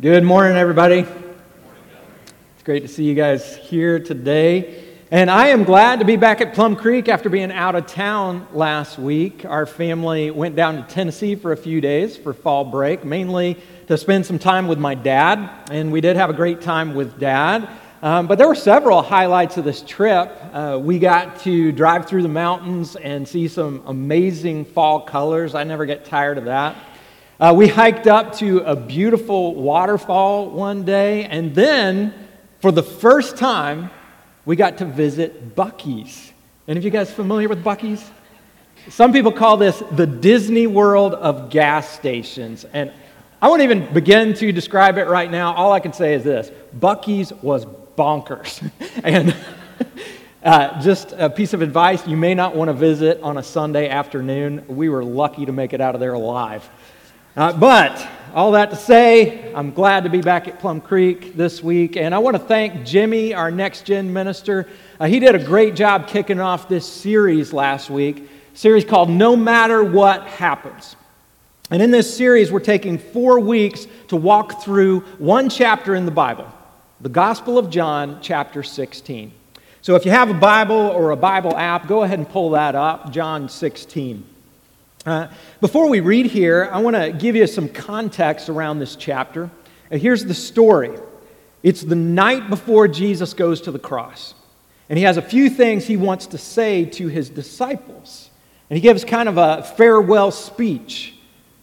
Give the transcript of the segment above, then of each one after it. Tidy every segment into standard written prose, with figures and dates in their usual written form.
Good morning, everybody. It's great to see you guys here today. And I am glad to be back at Plum Creek after being out of town last week. Our family went down to Tennessee for a few days for fall break, mainly to spend some time with my dad. And we did have a great time with Dad. But there were several highlights of this trip. We got to drive through the mountains and see some amazing fall colors. I never get tired of that. We hiked up to a beautiful waterfall one day, and then, for the first time, we got to visit Buc-ee's. Any of you guys familiar with Buc-ee's? Some people call this the Disney World of gas stations, and I won't even begin to describe it right now. All I can say is this: Buc-ee's was bonkers, and just a piece of advice, you may not want to visit on a Sunday afternoon. We were lucky to make it out of there alive. But all that to say, I'm glad to be back at Plum Creek this week, and I want to thank Jimmy, our Next Gen minister. He did a great job kicking off this series last week, a series called No Matter What Happens. And in this series, we're taking 4 weeks to walk through one chapter in the Bible, the Gospel of John, chapter 16. So if you have a Bible or a Bible app, go ahead and pull that up, John 16. Before we read here, I want to give you some context around this chapter. Here's the story. It's the night before Jesus goes to the cross, and he has a few things he wants to say to his disciples, and he gives kind of a farewell speech,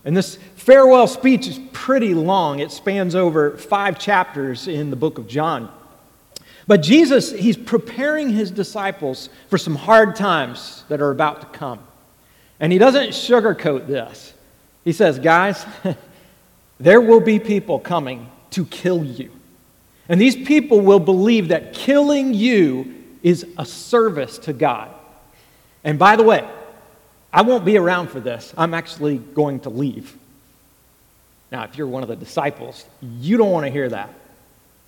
and this farewell speech is pretty long. It spans over 5 chapters in the book of John, but Jesus, he's preparing his disciples for some hard times that are about to come. And he doesn't sugarcoat this. He says, guys, there will be people coming to kill you. And these people will believe that killing you is a service to God. And by the way, I won't be around for this. I'm actually going to leave. Now, if you're one of the disciples, you don't want to hear that.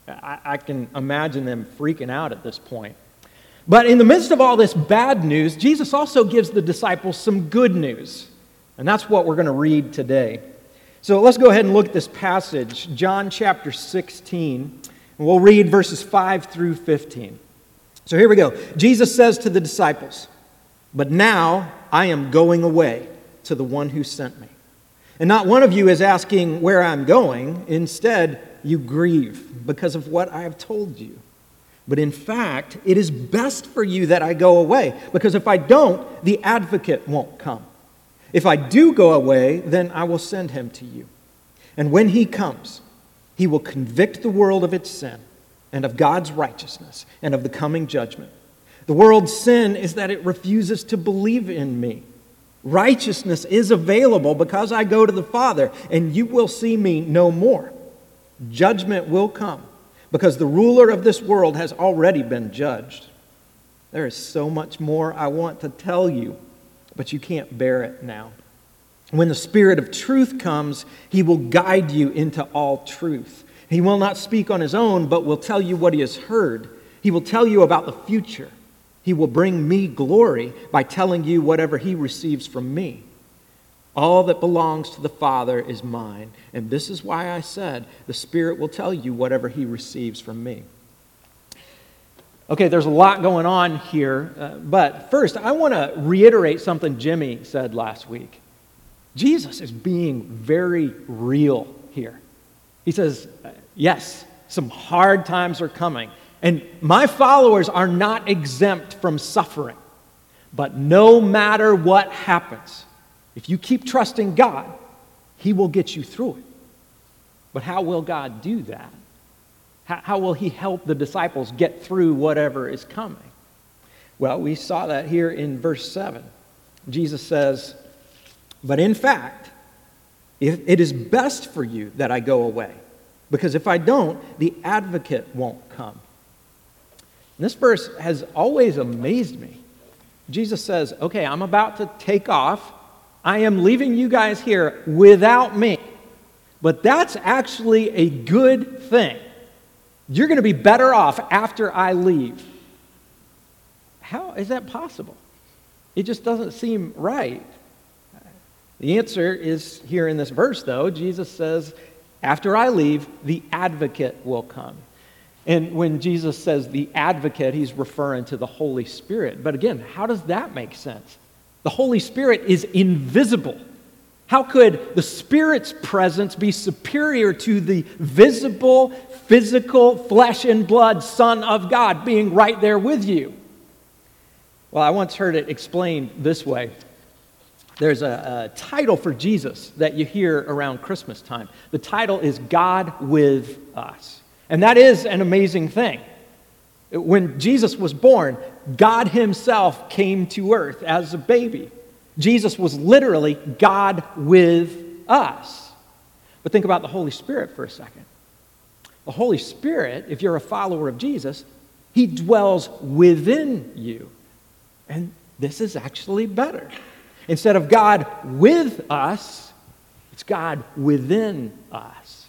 I can imagine them freaking out at this point. But in the midst of all this bad news, Jesus also gives the disciples some good news. And that's what we're going to read today. So let's go ahead and look at this passage, John chapter 16. And we'll read verses 5 through 15. So here we go. Jesus says to the disciples, "But now I am going away to the one who sent me. And not one of you is asking where I'm going. Instead, you grieve because of what I have told you. But in fact, it is best for you that I go away, because if I don't, the advocate won't come. If I do go away, then I will send him to you. And when he comes, he will convict the world of its sin, and of God's righteousness, and of the coming judgment. The world's sin is that it refuses to believe in me. Righteousness is available because I go to the Father, and you will see me no more. Judgment will come, because the ruler of this world has already been judged. There is so much more I want to tell you, but you can't bear it now. When the Spirit of truth comes, he will guide you into all truth. He will not speak on his own, but will tell you what he has heard. He will tell you about the future. He will bring me glory by telling you whatever he receives from me. All that belongs to the Father is mine, and this is why I said the Spirit will tell you whatever he receives from me." Okay, there's a lot going on here, but first I want to reiterate something Jimmy said last week. Jesus is being very real here. He says, yes, some hard times are coming, and my followers are not exempt from suffering, but no matter what happens, if you keep trusting God, he will get you through it. But how will God do that? How will he help the disciples get through whatever is coming? Well, we saw that here in verse 7. Jesus says, "But in fact, it is best for you that I go away, because if I don't, the advocate won't come." And this verse has always amazed me. Jesus says, okay, I'm about to take off. I am leaving you guys here without me, but that's actually a good thing. You're going to be better off after I leave. How is that possible? It just doesn't seem right. The answer is here in this verse, though. Jesus says, After I leave, the advocate will come. And when Jesus says the advocate, he's referring to the Holy Spirit. But again, how does that make sense? The Holy Spirit is invisible. How could the Spirit's presence be superior to the visible, physical, flesh and blood Son of God being right there with you? Well, I once heard it explained this way. There's a title for Jesus that you hear around Christmas time. The title is God with Us. And that is an amazing thing. When Jesus was born, God himself came to earth as a baby. Jesus was literally God with us. But think about the Holy Spirit for a second. The Holy Spirit, if you're a follower of Jesus, he dwells within you. And this is actually better. Instead of God with us, it's God within us.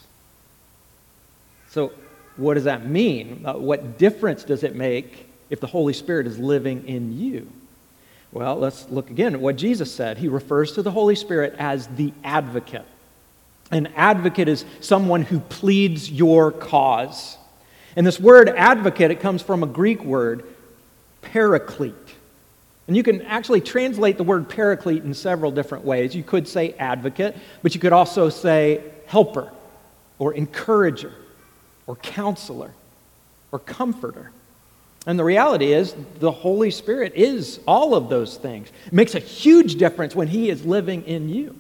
So what does that mean? What difference does it make if the Holy Spirit is living in you? Well, let's look again at what Jesus said. He refers to the Holy Spirit as the advocate. An advocate is someone who pleads your cause. And this word advocate, it comes from a Greek word, paraclete. And you can actually translate the word paraclete in several different ways. You could say advocate, but you could also say helper or encourager or counselor or comforter. And the reality is, the Holy Spirit is all of those things. It makes a huge difference when he is living in you.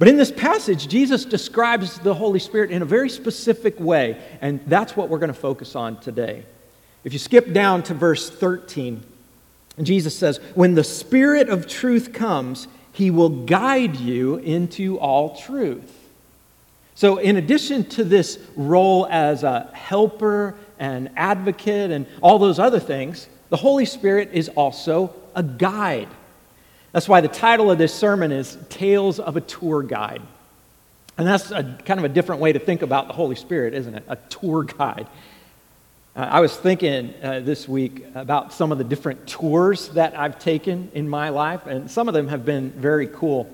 But in this passage, Jesus describes the Holy Spirit in a very specific way, and that's what we're going to focus on today. If you skip down to verse 13, Jesus says, "When the Spirit of truth comes, he will guide you into all truth." So in addition to this role as a helper, an advocate, and all those other things, the Holy Spirit is also a guide. That's why the title of this sermon is Tales of a Tour Guide. And that's kind of a different way to think about the Holy Spirit, isn't it? A tour guide. I was thinking this week about some of the different tours that I've taken in my life, and some of them have been very cool.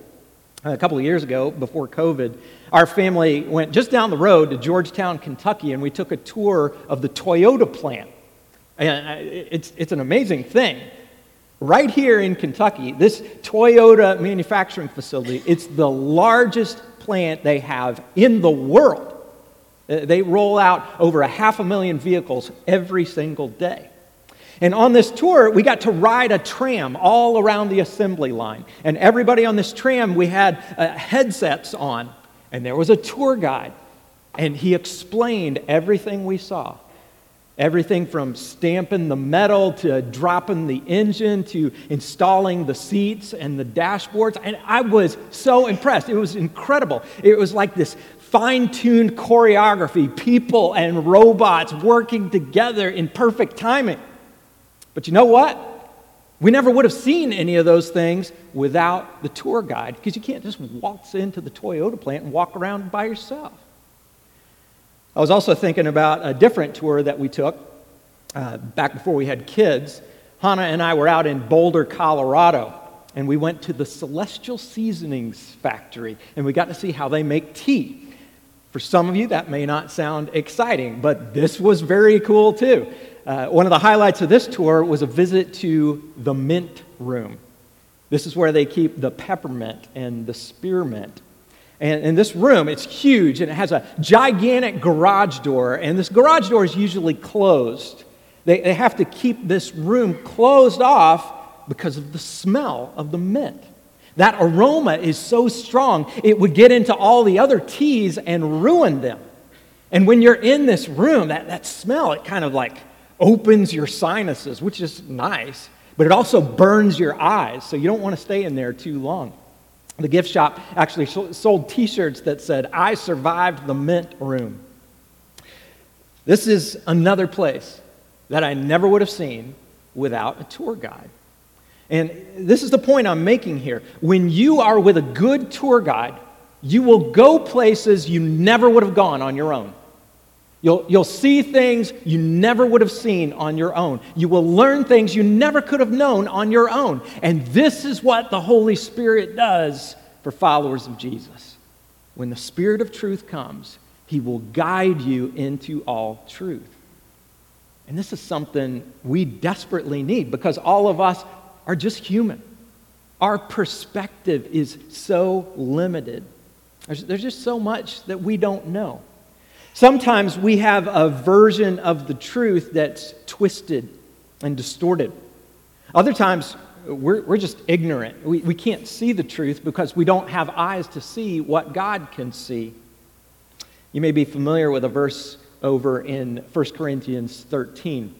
A couple of years ago, before COVID, our family went just down the road to Georgetown, Kentucky, and we took a tour of the Toyota plant. And it's an amazing thing. Right here in Kentucky, this Toyota manufacturing facility, it's the largest plant they have in the world. They roll out over 500,000 vehicles every single day. And on this tour, we got to ride a tram all around the assembly line. And everybody on this tram, we had headsets on. And there was a tour guide. And he explained everything we saw. Everything from stamping the metal to dropping the engine to installing the seats and the dashboards. And I was so impressed. It was incredible. It was like this fine-tuned choreography, people and robots working together in perfect timing. But you know what? We never would have seen any of those things without the tour guide, because you can't just waltz into the Toyota plant and walk around by yourself. I was also thinking about a different tour that we took back before we had kids. Hannah and I were out in Boulder, Colorado, and we went to the Celestial Seasonings Factory, and we got to see how they make tea. For some of you, that may not sound exciting, but this was very cool, too. One of the highlights of this tour was a visit to the mint room. This is where they keep the peppermint and the spearmint. And in this room, it's huge, and it has a gigantic garage door, and this garage door is usually closed. They have to keep this room closed off because of the smell of the mint. That aroma is so strong, it would get into all the other teas and ruin them. And when you're in this room, that smell, it kind of like opens your sinuses, which is nice, but it also burns your eyes, so you don't want to stay in there too long. The gift shop actually sold t-shirts that said, "I survived the mint room." This is another place that I never would have seen without a tour guide. And this is the point I'm making here. When you are with a good tour guide, you will go places you never would have gone on your own. You'll see things you never would have seen on your own. You will learn things you never could have known on your own. And this is what the Holy Spirit does for followers of Jesus. When the Spirit of truth comes, He will guide you into all truth. And this is something we desperately need because all of us are just human. Our perspective is so limited. There's just so much that we don't know. Sometimes we have a version of the truth that's twisted and distorted. Other times, we're just ignorant. We can't see the truth because we don't have eyes to see what God can see. You may be familiar with a verse over in 1 Corinthians 13.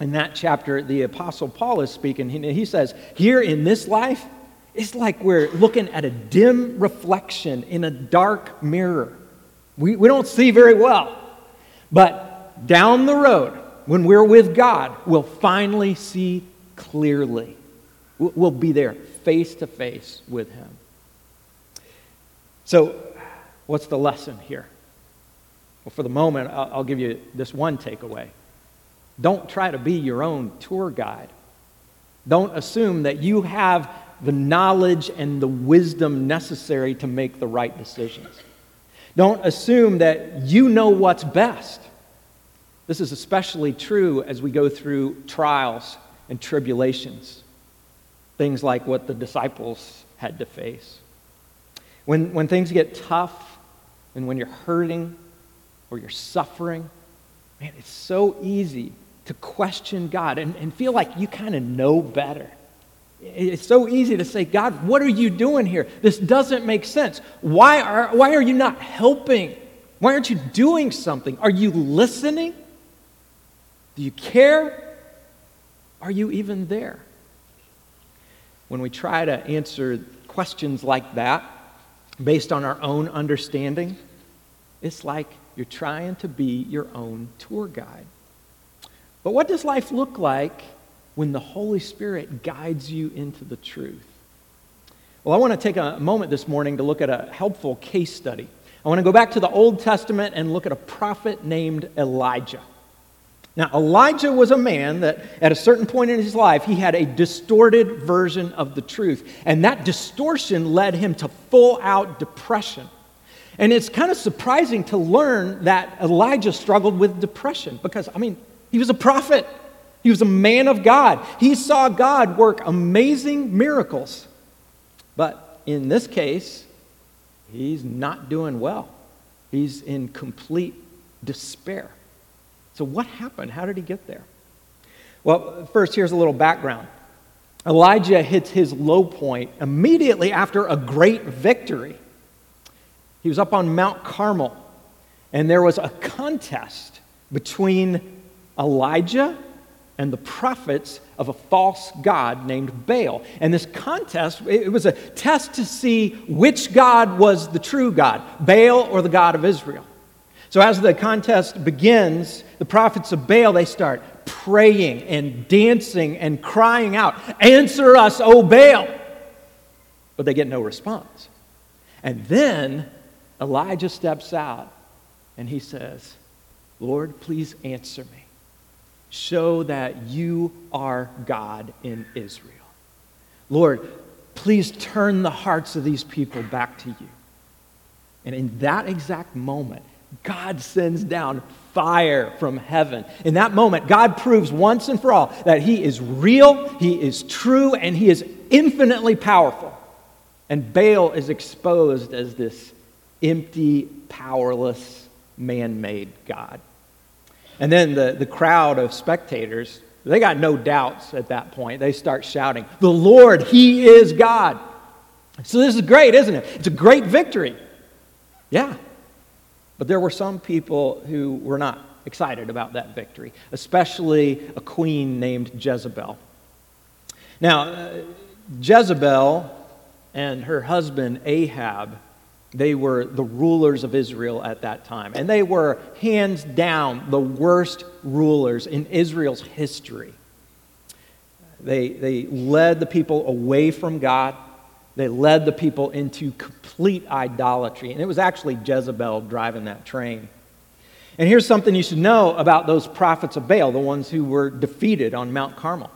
In that chapter, the Apostle Paul is speaking. He says, here in this life, it's like we're looking at a dim reflection in a dark mirror. We don't see very well. But down the road, when we're with God, we'll finally see clearly. We'll be there face to face with Him. So, what's the lesson here? Well, for the moment, I'll give you this one takeaway. Don't try to be your own tour guide. Don't assume that you have the knowledge and the wisdom necessary to make the right decisions. Don't assume that you know what's best. This is especially true as we go through trials and tribulations, things like what the disciples had to face. When things get tough and when you're hurting or you're suffering, man, it's so easy to question God and feel like you kind of know better. It's so easy to say, God, what are you doing here? This doesn't make sense. Why are you not helping? Why aren't you doing something? Are you listening? Do you care? Are you even there? When we try to answer questions like that based on our own understanding, it's like you're trying to be your own tour guide. But what does life look like when the Holy Spirit guides you into the truth? Well, I want to take a moment this morning to look at a helpful case study. I want to go back to the Old Testament and look at a prophet named Elijah. Now, Elijah was a man that at a certain point in his life, he had a distorted version of the truth. And that distortion led him to full-out depression. And it's kind of surprising to learn that Elijah struggled with depression because, he was a prophet. He was a man of God. He saw God work amazing miracles. But in this case, he's not doing well. He's in complete despair. So what happened? How did he get there? Well, first, here's a little background. Elijah hits his low point immediately after a great victory. He was up on Mount Carmel, and there was a contest between Elijah and the prophets of a false god named Baal. And this contest, it was a test to see which god was the true god, Baal or the God of Israel. So as the contest begins, the prophets of Baal, they start praying and dancing and crying out, "Answer us, O Baal!" But they get no response. And then Elijah steps out and he says, "Lord, please answer me. Show that you are God in Israel. Lord, please turn the hearts of these people back to you." And in that exact moment, God sends down fire from heaven. In that moment, God proves once and for all that He is real, He is true, and He is infinitely powerful. And Baal is exposed as this empty, powerless, man-made god. And then the crowd of spectators, they got no doubts at that point. They start shouting, "The Lord, He is God." So this is great, isn't it? It's a great victory. Yeah. But there were some people who were not excited about that victory, especially a queen named Jezebel. Now, Jezebel and her husband Ahab, they were the rulers of Israel at that time. And they were, hands down, the worst rulers in Israel's history. They led the people away from God. They led the people into complete idolatry. And it was actually Jezebel driving that train. And here's something you should know about those prophets of Baal, the ones who were defeated on Mount Carmel.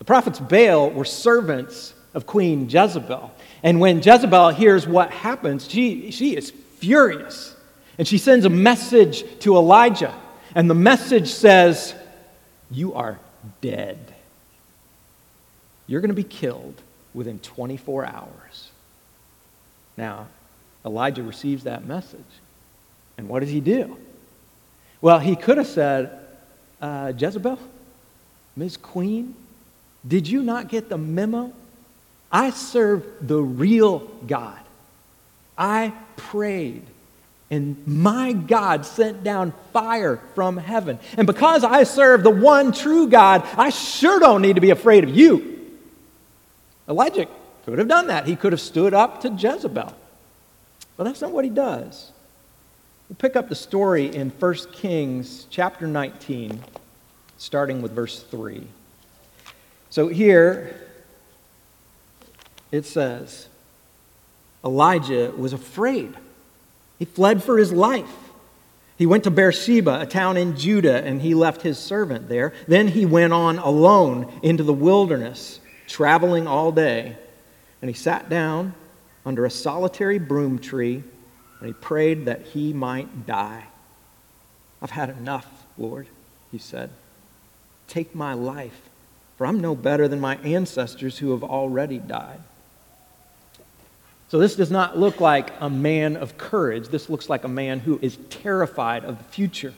The prophets of Baal were servants of Queen Jezebel. And when Jezebel hears what happens, she is furious. And she sends a message to Elijah. And the message says, you are dead. You're going to be killed within 24 hours. Now, Elijah receives that message. And what does he do? Well, he could have said, Jezebel, Ms. Queen, did you not get the memo? I serve the real God. I prayed, and my God sent down fire from heaven. And because I serve the one true God, I sure don't need to be afraid of you. Elijah could have done that. He could have stood up to Jezebel. But that's not what he does. We'll pick up the story in 1 Kings chapter 19, starting with verse 3. So here it says, Elijah was afraid. He fled for his life. He went to Beersheba, a town in Judah, and he left his servant there. Then he went on alone into the wilderness, traveling all day. And he sat down under a solitary broom tree, and he prayed that he might die. I've had enough, Lord, he said. Take my life, for I'm no better than my ancestors who have already died. So this does not look like a man of courage. This looks like a man who is terrified of the future.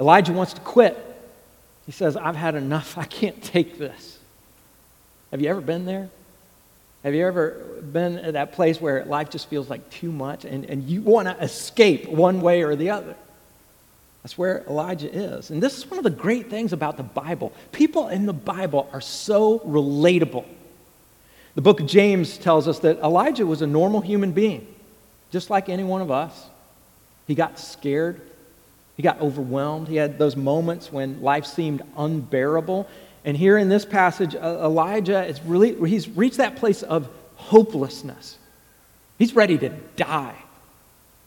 Elijah wants to quit. He says, I've had enough. I can't take this. Have you ever been there? Have you ever been at that place where life just feels like too much and you want to escape one way or the other? That's where Elijah is. And this is one of the great things about the Bible. People in the Bible are so relatable. The book of James tells us that Elijah was a normal human being, just like any one of us. He got scared. He got overwhelmed. He had those moments when life seemed unbearable. And here in this passage, Elijah is he's reached that place of hopelessness. He's ready to die.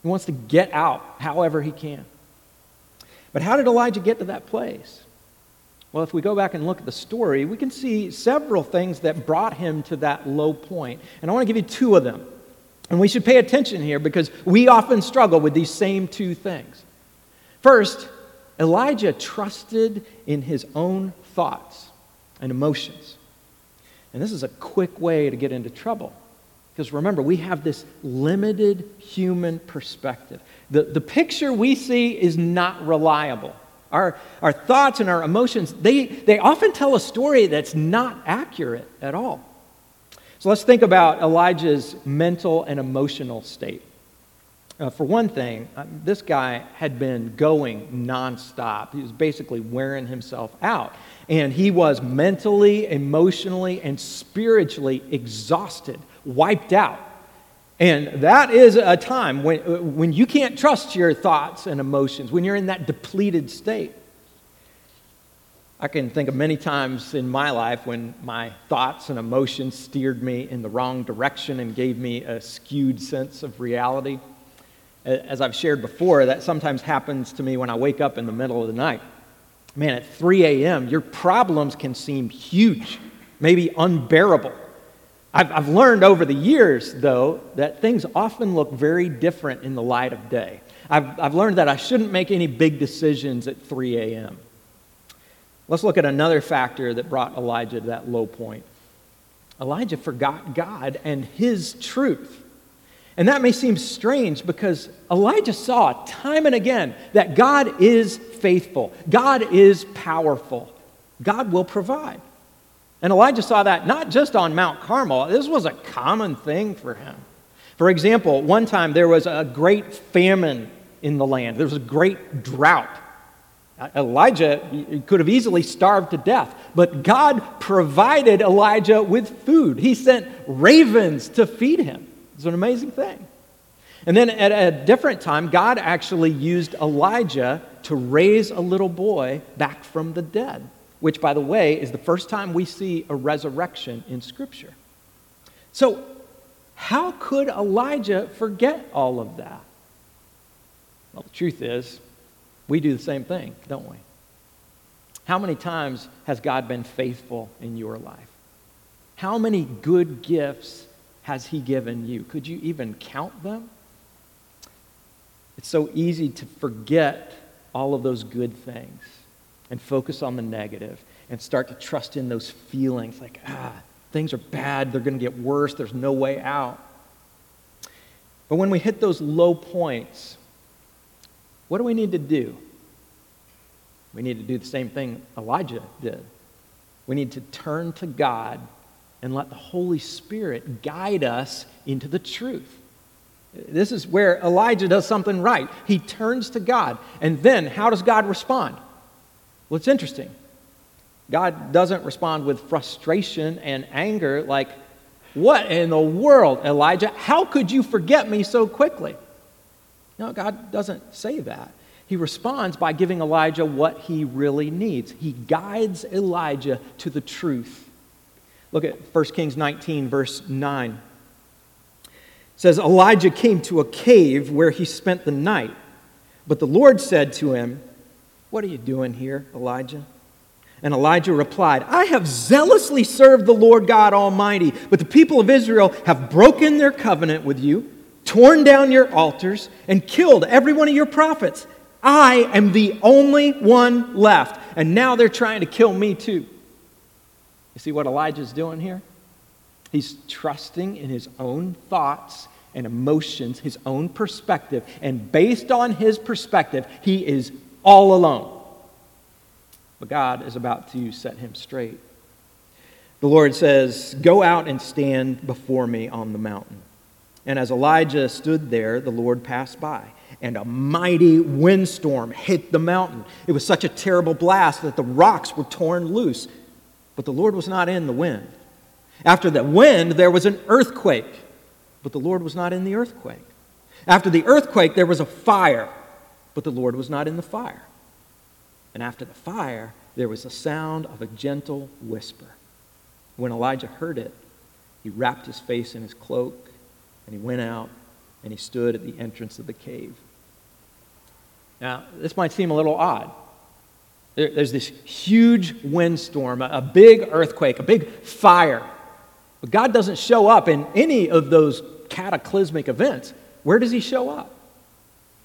He wants to get out however he can. But how did Elijah get to that place? Well, if we go back and look at the story, we can see several things that brought him to that low point. And I want to give you two of them. And we should pay attention here because we often struggle with these same two things. First, Elijah trusted in his own thoughts and emotions. And this is a quick way to get into trouble. Because remember, we have this limited human perspective. The picture we see is not reliable. Our thoughts and our emotions, they often tell a story that's not accurate at all. So let's think about Elijah's mental and emotional state. For one thing, this guy had been going nonstop. He was basically wearing himself out. And he was mentally, emotionally, and spiritually exhausted, wiped out. And that is a time when you can't trust your thoughts and emotions, when you're in that depleted state. I can think of many times in my life when my thoughts and emotions steered me in the wrong direction and gave me a skewed sense of reality. As I've shared before, that sometimes happens to me when I wake up in the middle of the night. Man, at 3 a.m., your problems can seem huge, maybe unbearable. I've learned over the years, though, that things often look very different in the light of day. I've learned that I shouldn't make any big decisions at 3 a.m. Let's look at another factor that brought Elijah to that low point. Elijah forgot God and his truth. And that may seem strange because Elijah saw time and again that God is faithful. God is powerful. God will provide. And Elijah saw that not just on Mount Carmel. This was a common thing for him. For example, one time there was a great famine in the land. There was a great drought. Elijah could have easily starved to death, but God provided Elijah with food. He sent ravens to feed him. It's an amazing thing. And then at a different time, God actually used Elijah to raise a little boy back from the dead, which, by the way, is the first time we see a resurrection in Scripture. So, how could Elijah forget all of that? Well, the truth is, we do the same thing, don't we? How many times has God been faithful in your life? How many good gifts has He given you? Could you even count them? It's so easy to forget all of those good things and focus on the negative and start to trust in those feelings like, things are bad, they're going to get worse, there's no way out. But when we hit those low points, what do we need to do? We need to do the same thing Elijah did. We need to turn to God and let the Holy Spirit guide us into the truth. This is where Elijah does something right. He turns to God. And then how does God respond? Well, it's interesting. God doesn't respond with frustration and anger like, what in the world, Elijah? How could you forget me so quickly? No, God doesn't say that. He responds by giving Elijah what he really needs. He guides Elijah to the truth. Look at 1 Kings 19, verse 9. It says, Elijah came to a cave where he spent the night. But the Lord said to him, what are you doing here, Elijah? And Elijah replied, I have zealously served the Lord God Almighty, but the people of Israel have broken their covenant with you, torn down your altars, and killed every one of your prophets. I am the only one left, and now they're trying to kill me too. You see what Elijah's doing here? He's trusting in his own thoughts and emotions, his own perspective, and based on his perspective, he is all alone. But God is about to set him straight. The Lord says, go out and stand before me on the mountain. And as Elijah stood there, the Lord passed by. And a mighty windstorm hit the mountain. It was such a terrible blast that the rocks were torn loose. But the Lord was not in the wind. After the wind, there was an earthquake. But the Lord was not in the earthquake. After the earthquake, there was a fire. But the Lord was not in the fire. And after the fire, there was the sound of a gentle whisper. When Elijah heard it, he wrapped his face in his cloak, and he went out, and he stood at the entrance of the cave. Now, this might seem a little odd. There's this huge windstorm, a big earthquake, a big fire. But God doesn't show up in any of those cataclysmic events. Where does he show up?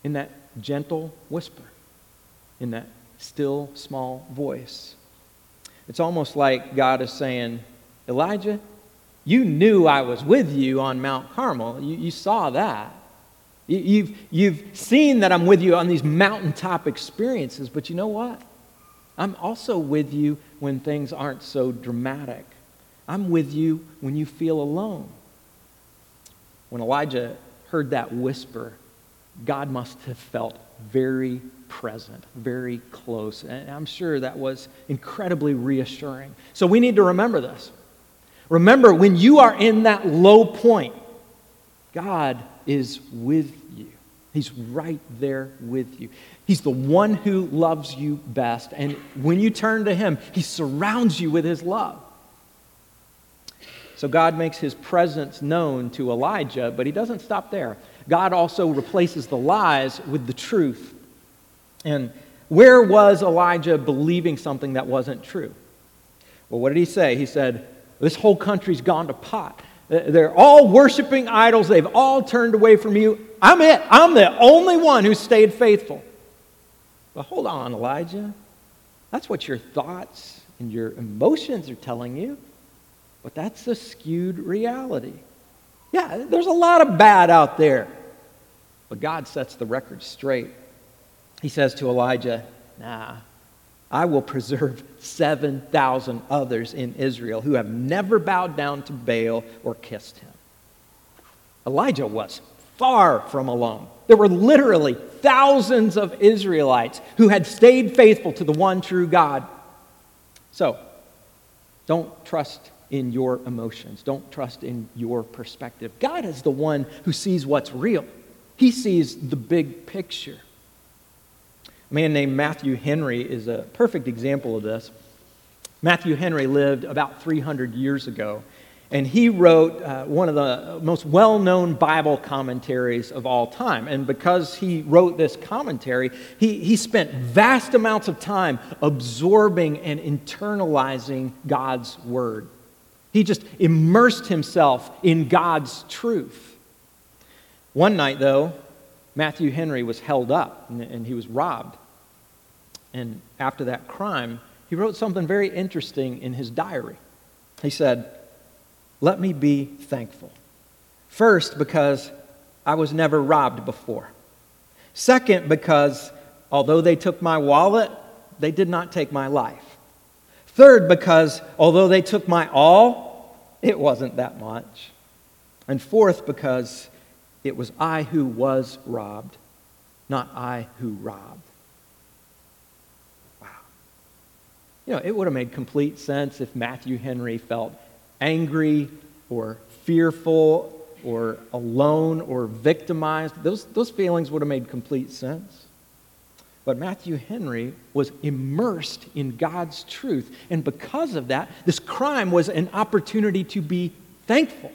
In that gentle whisper, in that still, small voice. It's almost like God is saying, Elijah, you knew I was with you on Mount Carmel. You saw that. You've seen that I'm with you on these mountaintop experiences, but you know what? I'm also with you when things aren't so dramatic. I'm with you when you feel alone. When Elijah heard that whisper, God must have felt very present, very close. And I'm sure that was incredibly reassuring. So we need to remember this. Remember, when you are in that low point, God is with you. He's right there with you. He's the one who loves you best. And when you turn to him, he surrounds you with his love. So God makes his presence known to Elijah, but he doesn't stop there. God also replaces the lies with the truth. And where was Elijah believing something that wasn't true? Well, what did he say? He said, this whole country's gone to pot. They're all worshiping idols. They've all turned away from you. I'm it. I'm the only one who stayed faithful. But hold on, Elijah. That's what your thoughts and your emotions are telling you. But that's a skewed reality. Yeah, there's a lot of bad out there. But God sets the record straight. He says to Elijah, nah, I will preserve 7,000 others in Israel who have never bowed down to Baal or kissed him. Elijah was far from alone. There were literally thousands of Israelites who had stayed faithful to the one true God. So, don't trust in your emotions. Don't trust in your perspective. God is the one who sees what's real. He sees the big picture. A man named Matthew Henry is a perfect example of this. Matthew Henry lived about 300 years ago, and he wrote one of the most well-known Bible commentaries of all time. And because he wrote this commentary, he spent vast amounts of time absorbing and internalizing God's Word. He just immersed himself in God's truth. One night, though, Matthew Henry was held up and he was robbed. And after that crime, he wrote something very interesting in his diary. He said, "Let me be thankful. First, because I was never robbed before. Second, because although they took my wallet, they did not take my life. Third, because although they took my all, it wasn't that much. And fourth, because it was I who was robbed, not I who robbed." Wow. You know, it would have made complete sense if Matthew Henry felt angry or fearful or alone or victimized. Those feelings would have made complete sense. But Matthew Henry was immersed in God's truth. And because of that, this crime was an opportunity to be thankful.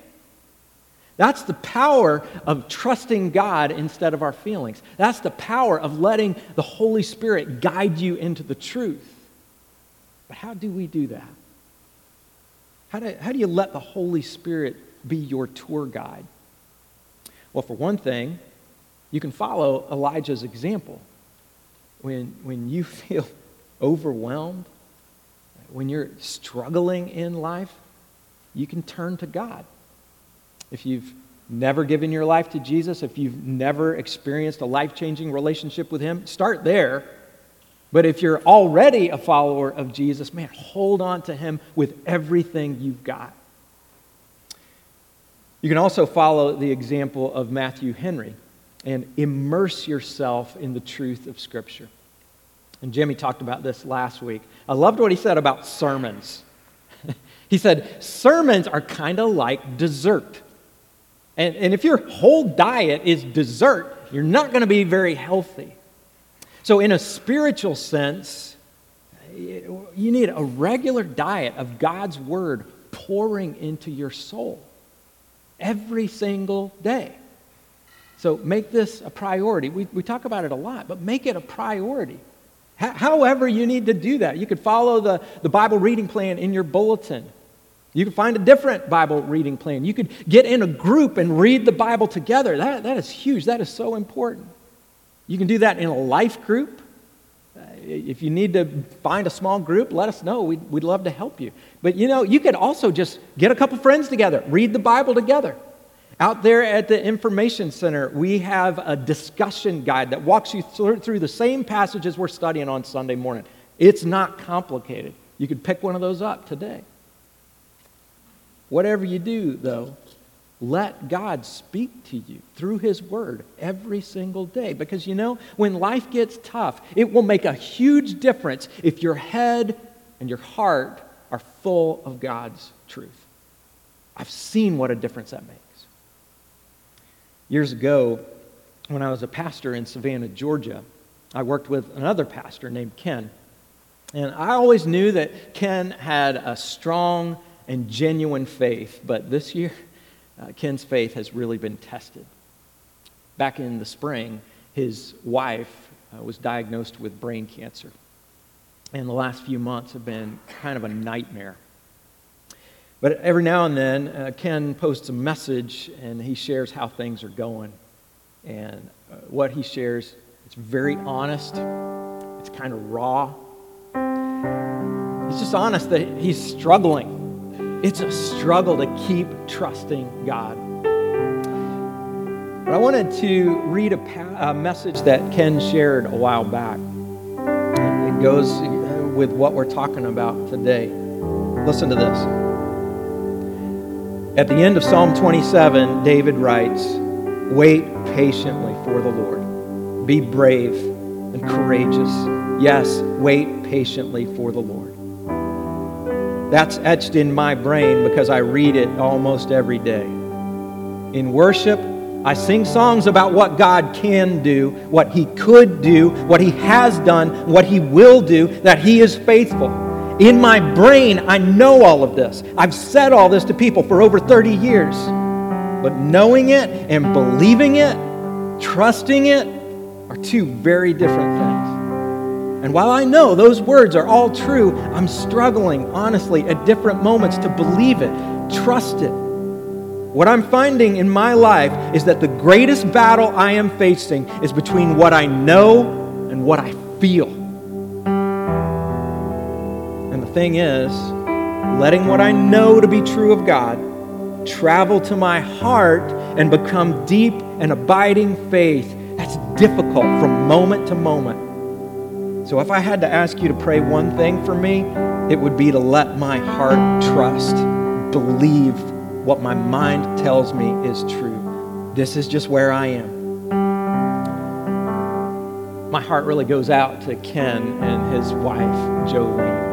That's the power of trusting God instead of our feelings. That's the power of letting the Holy Spirit guide you into the truth. But how do we do that? How do you let the Holy Spirit be your tour guide? Well, for one thing, you can follow Elijah's example. When you feel overwhelmed, when you're struggling in life, you can turn to God. If you've never given your life to Jesus, if you've never experienced a life-changing relationship with Him, start there. But if you're already a follower of Jesus, man, hold on to Him with everything you've got. You can also follow the example of Matthew Henry and immerse yourself in the truth of Scripture. And Jimmy talked about this last week. I loved what he said about sermons. He said, sermons are kind of like dessert. And if your whole diet is dessert, you're not going to be very healthy. So in a spiritual sense, you need a regular diet of God's Word pouring into your soul every single day. So make this a priority. We talk about it a lot, but make it a priority. However you need to do that. You could follow the Bible reading plan in your bulletin. You can find a different Bible reading plan. You could get in a group and read the Bible together. That is huge. That is so important. You can do that in a life group. If you need to find a small group, let us know. We'd love to help you. But you know, you could also just get a couple friends together, read the Bible together. Out there at the Information Center, we have a discussion guide that walks you through the same passages we're studying on Sunday morning. It's not complicated. You could pick one of those up today. Whatever you do, though, let God speak to you through His Word every single day. Because, you know, when life gets tough, it will make a huge difference if your head and your heart are full of God's truth. I've seen what a difference that makes. Years ago, when I was a pastor in Savannah, Georgia, I worked with another pastor named Ken. And I always knew that Ken had a strong and genuine faith, but this year, Ken's faith has really been tested. Back in the spring, his wife was diagnosed with brain cancer. And the last few months have been kind of a nightmare. But every now and then, Ken posts a message, and he shares how things are going. And what he shares, it's very honest. It's kind of raw. He's just honest that he's struggling. It's a struggle to keep trusting God. But I wanted to read a message that Ken shared a while back. It goes with what we're talking about today. Listen to this. At the end of Psalm 27, David writes, "Wait patiently for the Lord. Be brave and courageous. Yes, wait patiently for the Lord." That's etched in my brain because I read it almost every day. In worship, I sing songs about what God can do, what He could do, what He has done, what He will do, that He is faithful. In my brain, I know all of this. I've said all this to people for over 30 years. But knowing it and believing it, trusting it, are two very different things. And while I know those words are all true, I'm struggling, honestly, at different moments to believe it, trust it. What I'm finding in my life is that the greatest battle I am facing is between what I know and what I feel. And the thing is, letting what I know to be true of God travel to my heart and become deep and abiding faith. That's difficult from moment to moment. So if I had to ask you to pray one thing for me, it would be to let my heart trust, believe what my mind tells me is true. This is just where I am. My heart really goes out to Ken and his wife, Jolene.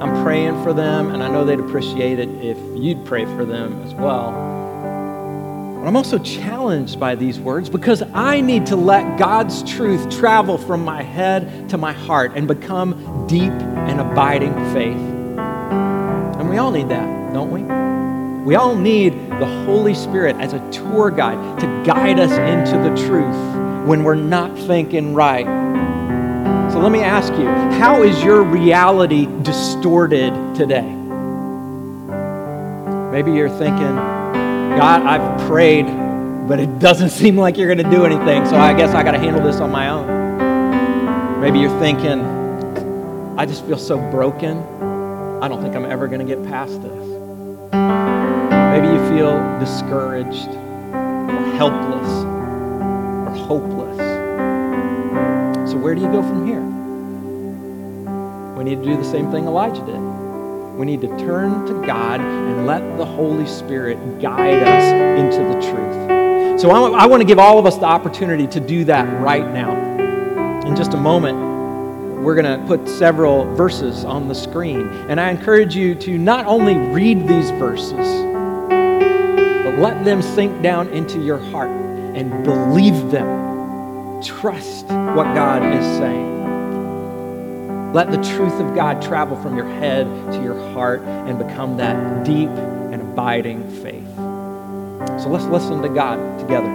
I'm praying for them, and I know they'd appreciate it if you'd pray for them as well. But I'm also challenged by these words because I need to let God's truth travel from my head to my heart and become deep and abiding faith. And we all need that, don't we? We all need the Holy Spirit as a tour guide to guide us into the truth when we're not thinking right. So let me ask you, how is your reality distorted today? Maybe you're thinking, God, I've prayed, but it doesn't seem like you're going to do anything, so I guess I got to handle this on my own. Maybe you're thinking, I just feel so broken, I don't think I'm ever going to get past this. Maybe you feel discouraged, or helpless, or hopeless. So where do you go from here? We need to do the same thing Elijah did. We need to turn to God and let the Holy Spirit guide us into the truth. So I want to give all of us the opportunity to do that right now. In just a moment, we're going to put several verses on the screen. And I encourage you to not only read these verses, but let them sink down into your heart and believe them. Trust what God is saying. Let the truth of God travel from your head to your heart and become that deep and abiding faith. So let's listen to God together.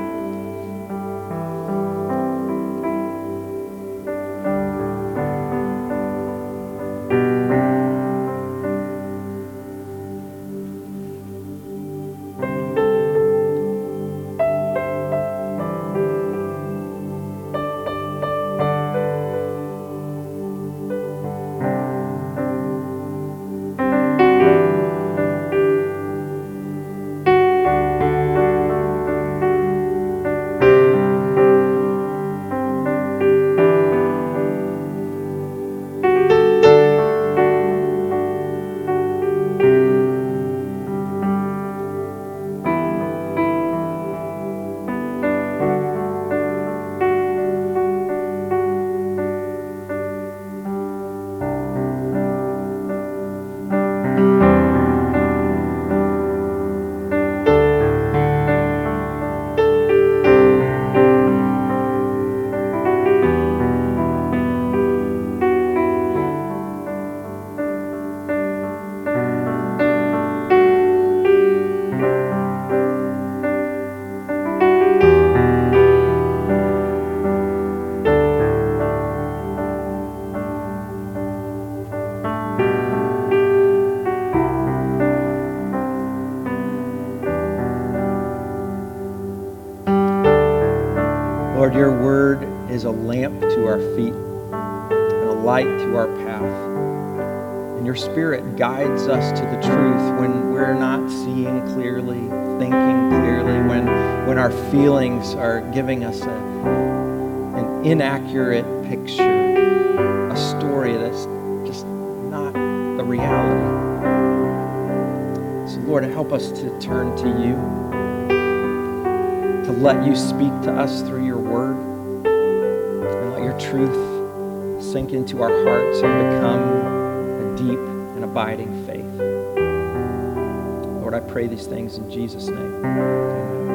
Your word is a lamp to our feet and a light to our path. And your spirit guides us to the truth when we're not seeing clearly, thinking clearly, when our feelings are giving us an inaccurate picture, a story that's just not the reality. So Lord, help us to turn to you, to let you speak to us through your word and let your truth sink into our hearts and become a deep and abiding faith. Lord, I pray these things in Jesus' name. Amen.